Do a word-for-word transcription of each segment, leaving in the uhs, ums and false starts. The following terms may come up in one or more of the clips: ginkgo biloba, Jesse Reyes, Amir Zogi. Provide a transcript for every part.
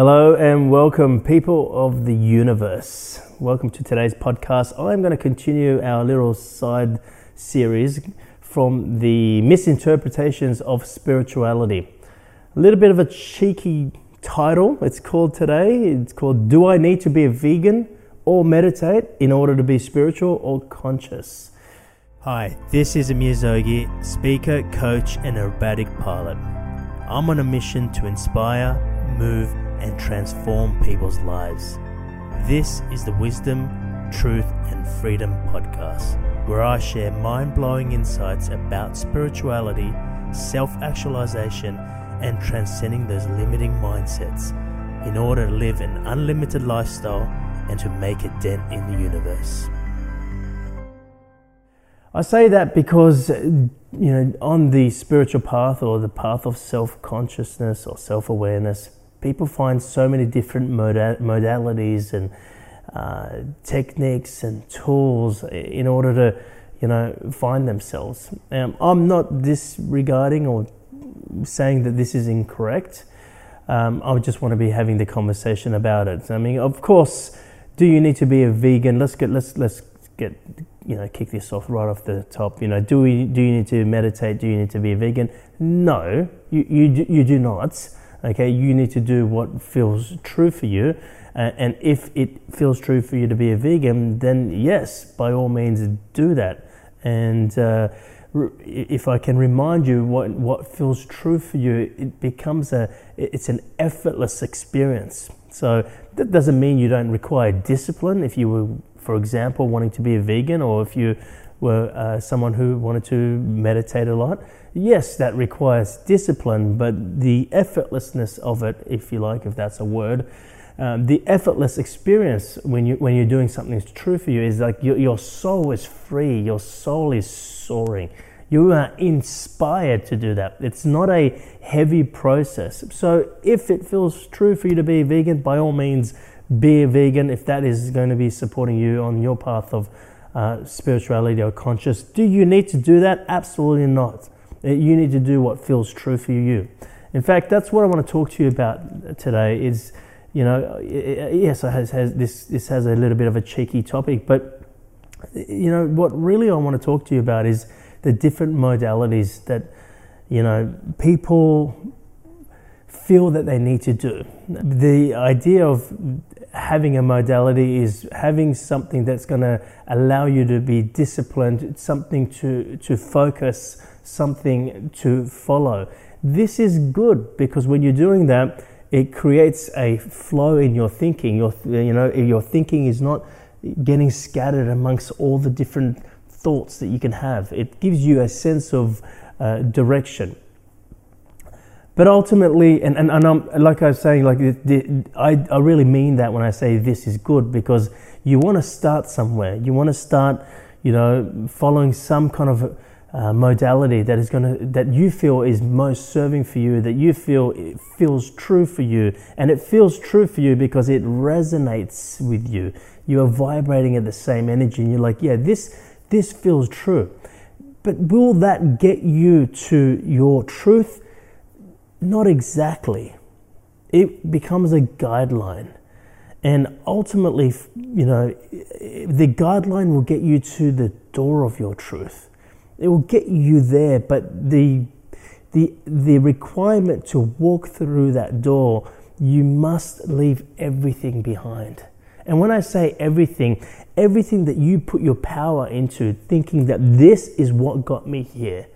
Hello and welcome, people of the universe. Welcome to today's podcast. I'm going to continue our little side series from the misinterpretations of spirituality. A little bit of a cheeky title it's called today. It's called, Do I Need to Be a Vegan or Meditate in Order to Be Spiritual or Conscious? Hi, this is Amir Zogi, speaker, coach and aerobatic pilot. I'm on a mission to inspire, move and transform people's lives. This is the Wisdom, Truth and Freedom podcast, where I share mind-blowing insights about spirituality, self-actualization, and transcending those limiting mindsets in order to live an unlimited lifestyle and to make a dent in the universe. I say that because, you know, on the spiritual path or the path of self-consciousness or self-awareness, people find so many different moda- modalities and uh, techniques and tools in order to, you know, find themselves. Um, I'm not disregarding or saying that this is incorrect. Um, I just want to be having the conversation about it. I mean, of course, do you need to be a vegan? Let's get let's let's get you know kick this off right off the top. You know, do we do you need to meditate? Do you need to be a vegan? No, you you you do not. Okay, you need to do what feels true for you. Uh, and if it feels true for you to be a vegan, then yes, by all means, do that. And uh, re- if I can remind you what, what feels true for you, it becomes a, it's an effortless experience. So that doesn't mean you don't require discipline. If you were, for example, wanting to be a vegan, or if you were uh, someone who wanted to meditate a lot, yes, that requires discipline, but the effortlessness of it, if you like, if that's a word, um, the effortless experience when you when you're doing something that's true for you is like your your soul is free, your soul is soaring. You are inspired to do that. It's not a heavy process. So if it feels true for you to be a vegan, by all means, be a vegan. If that is going to be supporting you on your path of uh, spirituality or conscious, do you need to do that? Absolutely not. You need to do what feels true for you. In fact, that's what I want to talk to you about today is, you know, yes, it has, has, this this has a little bit of a cheeky topic, but, you know, what really I want to talk to you about is the different modalities that, you know, people feel that they need to do. The idea of having a modality is having something that's going to allow you to be disciplined, something to, to focus, something to follow. This is good because when you're doing that, it creates a flow in your thinking. Your, you know, your thinking is not getting scattered amongst all the different thoughts that you can have. It gives you a sense of uh, direction. But ultimately, and, and, and I'm, like I was saying, like the, the, I, I really mean that when I say this is good, because you want to start somewhere. You want to start, you know, following some kind of uh, modality that is going to that you feel is most serving for you, that you feel it feels true for you, and it feels true for you because it resonates with you. You are vibrating at the same energy, and you're like, yeah, this this feels true. But will that get you to your truth? Not exactly. It becomes a guideline. And ultimately, you know, the guideline will get you to the door of your truth. It will get you there, but the the the requirement to walk through that door, you must leave everything behind. And when I say everything, everything that you put your power into, thinking that this is what got me here.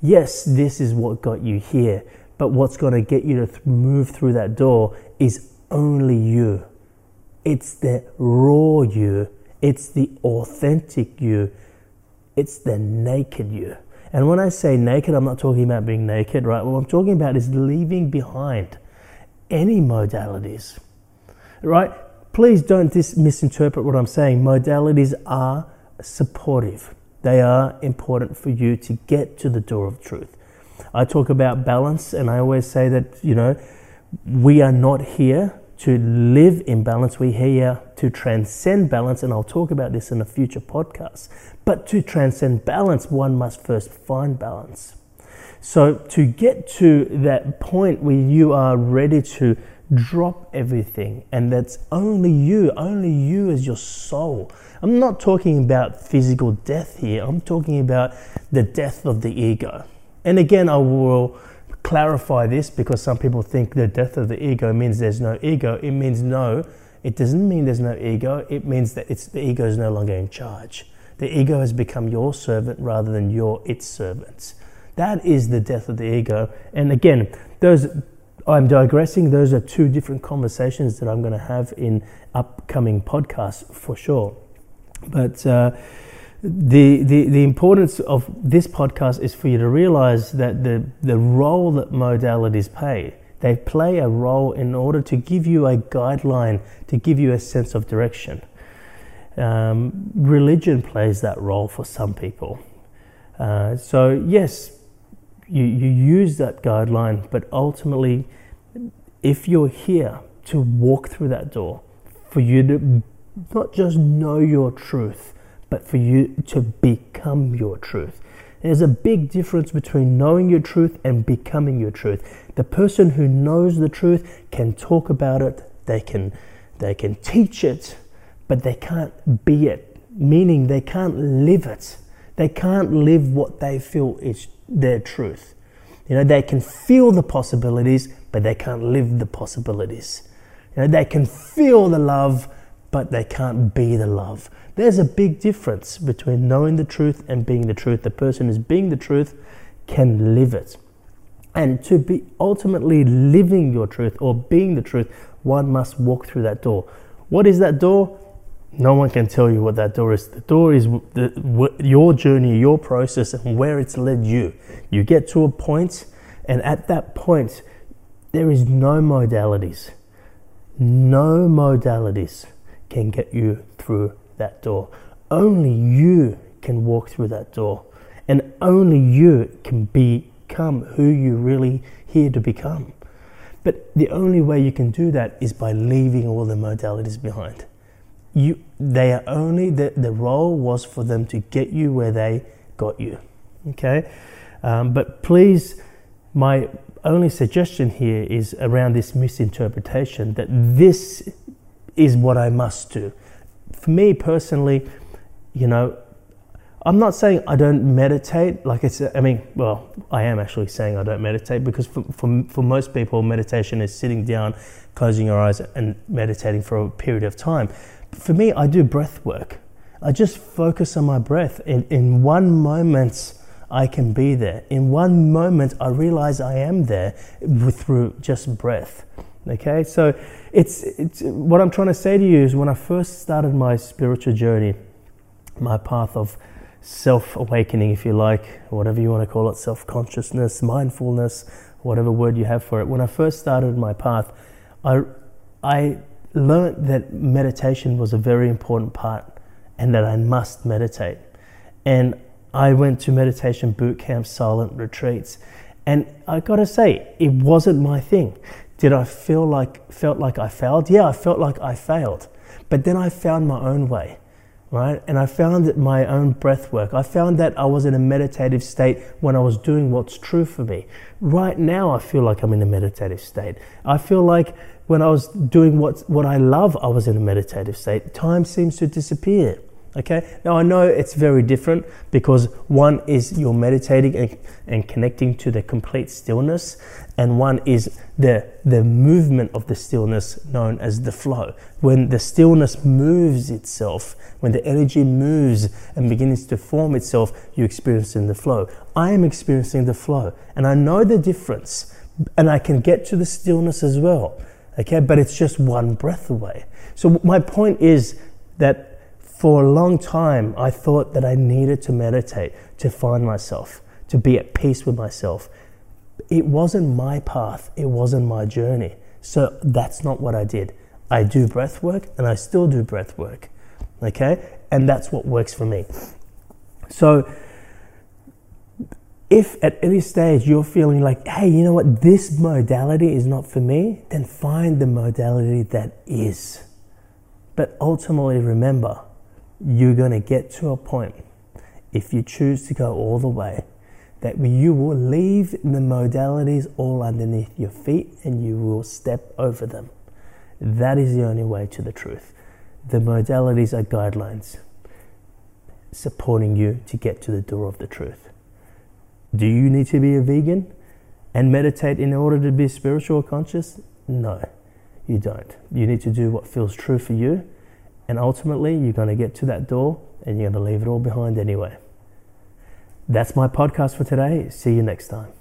Yes, this is what got you here. But what's going to get you to th- move through that door is only you. It's the raw you. It's the authentic you. It's the naked you. And when I say naked, I'm not talking about being naked, right? What I'm talking about is leaving behind any modalities, right? Please don't dis- misinterpret what I'm saying. Modalities are supportive. They are important for you to get to the door of truth. I talk about balance, and I always say that, you know, we are not here to live in balance. We're here to transcend balance, and I'll talk about this in a future podcast. But to transcend balance, one must first find balance. So to get to that point where you are ready to Drop everything, and that's only you, only you as your soul. I'm not talking about physical death here, I'm talking about the death of the ego. And again, I will clarify this because some people think the death of the ego means there's no ego. It means no, it doesn't mean there's no ego, it means that it's the ego is no longer in charge. The ego has become your servant rather than your its servants. That is the death of the ego. And again, those I'm digressing. Those are two different conversations that I'm going to have in upcoming podcasts for sure. But uh, the, the the importance of this podcast is for you to realize that the, the role that modalities play, they play a role in order to give you a guideline, to give you a sense of direction. Um, religion plays that role for some people. Uh, so yes, You, you use that guideline, but ultimately, if you're here to walk through that door, for you to not just know your truth, but for you to become your truth. There's a big difference between knowing your truth and becoming your truth. The person who knows the truth can talk about it, they can, they can teach it, but they can't be it, meaning they can't live it. They can't live what they feel is their truth. You know, they can feel the possibilities, but they can't live the possibilities. You know, they can feel the love, but they can't be the love. There's a big difference between knowing the truth and being the truth. The person who's being the truth can live it. And to be ultimately living your truth or being the truth, one must walk through that door. What is that door? No one can tell you what that door is. The door is the, w- your journey, your process, and where it's led you. You get to a point, and at that point, there is no modalities. No modalities can get you through that door. Only you can walk through that door, and only you can become who you're really here to become. But the only way you can do that is by leaving all the modalities behind. You, they are only, the, the role was for them to get you where they got you, okay? Um, but please, my only suggestion here is around this misinterpretation that this is what I must do. For me personally, you know, I'm not saying I don't meditate, like it's, I mean, well, I am actually saying I don't meditate because for, for, for most people, meditation is sitting down, closing your eyes and meditating for a period of time. For me, I do breath work. I just focus on my breath. In, in one moment, I can be there. In one moment, I realize I am there through just breath. Okay, so it's, it's what I'm trying to say to you is when I first started my spiritual journey, my path of self-awakening, if you like, whatever you want to call it, self-consciousness, mindfulness, whatever word you have for it. When I first started my path, I, I learned that meditation was a very important part and that I must meditate. And I went to meditation boot camps, silent retreats, and I gotta say, it wasn't my thing. Did I feel like felt like I failed? Yeah, I felt like I failed. But then I found my own way, right? And I found that my own breath work. I found that I was in a meditative state when I was doing what's true for me. Right now, I feel like I'm in a meditative state. I feel like when I was doing what, what I love, I was in a meditative state. Time seems to disappear, okay? Now, I know it's very different because one is you're meditating and, and connecting to the complete stillness, and one is the, the movement of the stillness known as the flow. When the stillness moves itself, when the energy moves and begins to form itself, you're experiencing the flow. I am experiencing the flow, and I know the difference, and I can get to the stillness as well, okay? But it's just one breath away. So my point is that for a long time, I thought that I needed to meditate to find myself, to be at peace with myself. It wasn't my path, it wasn't my journey. So that's not what I did. I do breath work and I still do breath work, okay? And that's what works for me. So if at any stage you're feeling like, hey, you know what, this modality is not for me, then find the modality that is. But ultimately remember, you're gonna get to a point if you choose to go all the way that you will leave the modalities all underneath your feet and you will step over them. That is the only way to the truth. The modalities are guidelines supporting you to get to the door of the truth. Do you need to be a vegan and meditate in order to be spiritual or conscious? No, you don't. You need to do what feels true for you, and ultimately you're going to get to that door and you're going to leave it all behind anyway. That's my podcast for today. See you next time.